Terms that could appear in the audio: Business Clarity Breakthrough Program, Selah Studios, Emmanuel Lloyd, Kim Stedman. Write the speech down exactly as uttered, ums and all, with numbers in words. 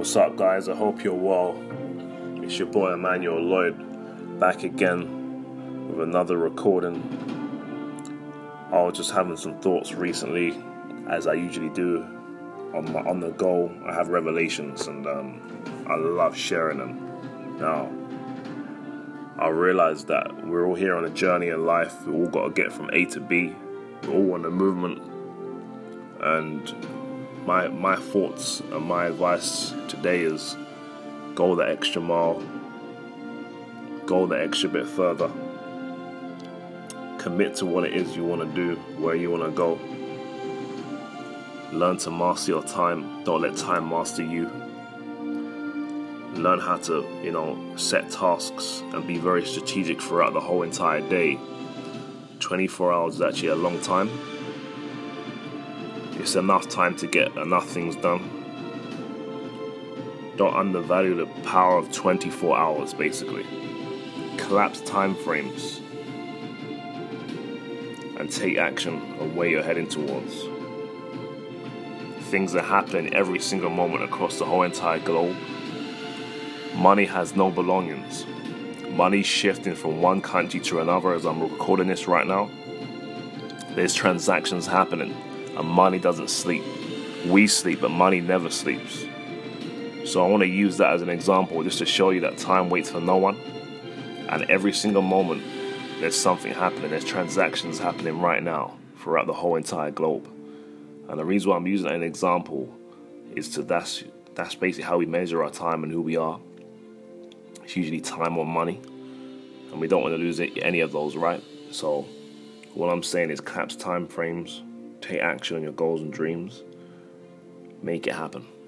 What's up, guys? I hope you're well. It's your boy Emmanuel Lloyd, back again with another recording. I was just having some thoughts recently, as I usually do. On my, on the go, I have revelations, and um, I love sharing them. Now, I realize that we're all here on a journey in life. We all got to get from A to B. We're all on a movement, and My my thoughts and my advice today is go the extra mile, go the extra bit further, commit to what it is you want to do, where you want to go, learn to master your time, don't let time master you, learn how to, you know, set tasks and be very strategic throughout the whole entire day. twenty-four hours is actually a long time. It's enough time to get enough things done. Don't undervalue the power of twenty-four hours, basically. Collapse time frames and take action on where you're heading towards. Things that happen every single moment across the whole entire globe. Money has no belongings. Money's shifting from one country to another as I'm recording this right now. There's transactions happening. And money doesn't sleep. We sleep, but money never sleeps. So I want to use that as an example, just to show you that time waits for no one. And every single moment, there's something happening. There's transactions happening right now throughout the whole entire globe. And the reason why I'm using that as an example is to that's that's basically how we measure our time and who we are. It's usually time or money, and we don't want to lose any of those, right? So what I'm saying is collapse time frames. Take action on your goals and dreams. Make it happen.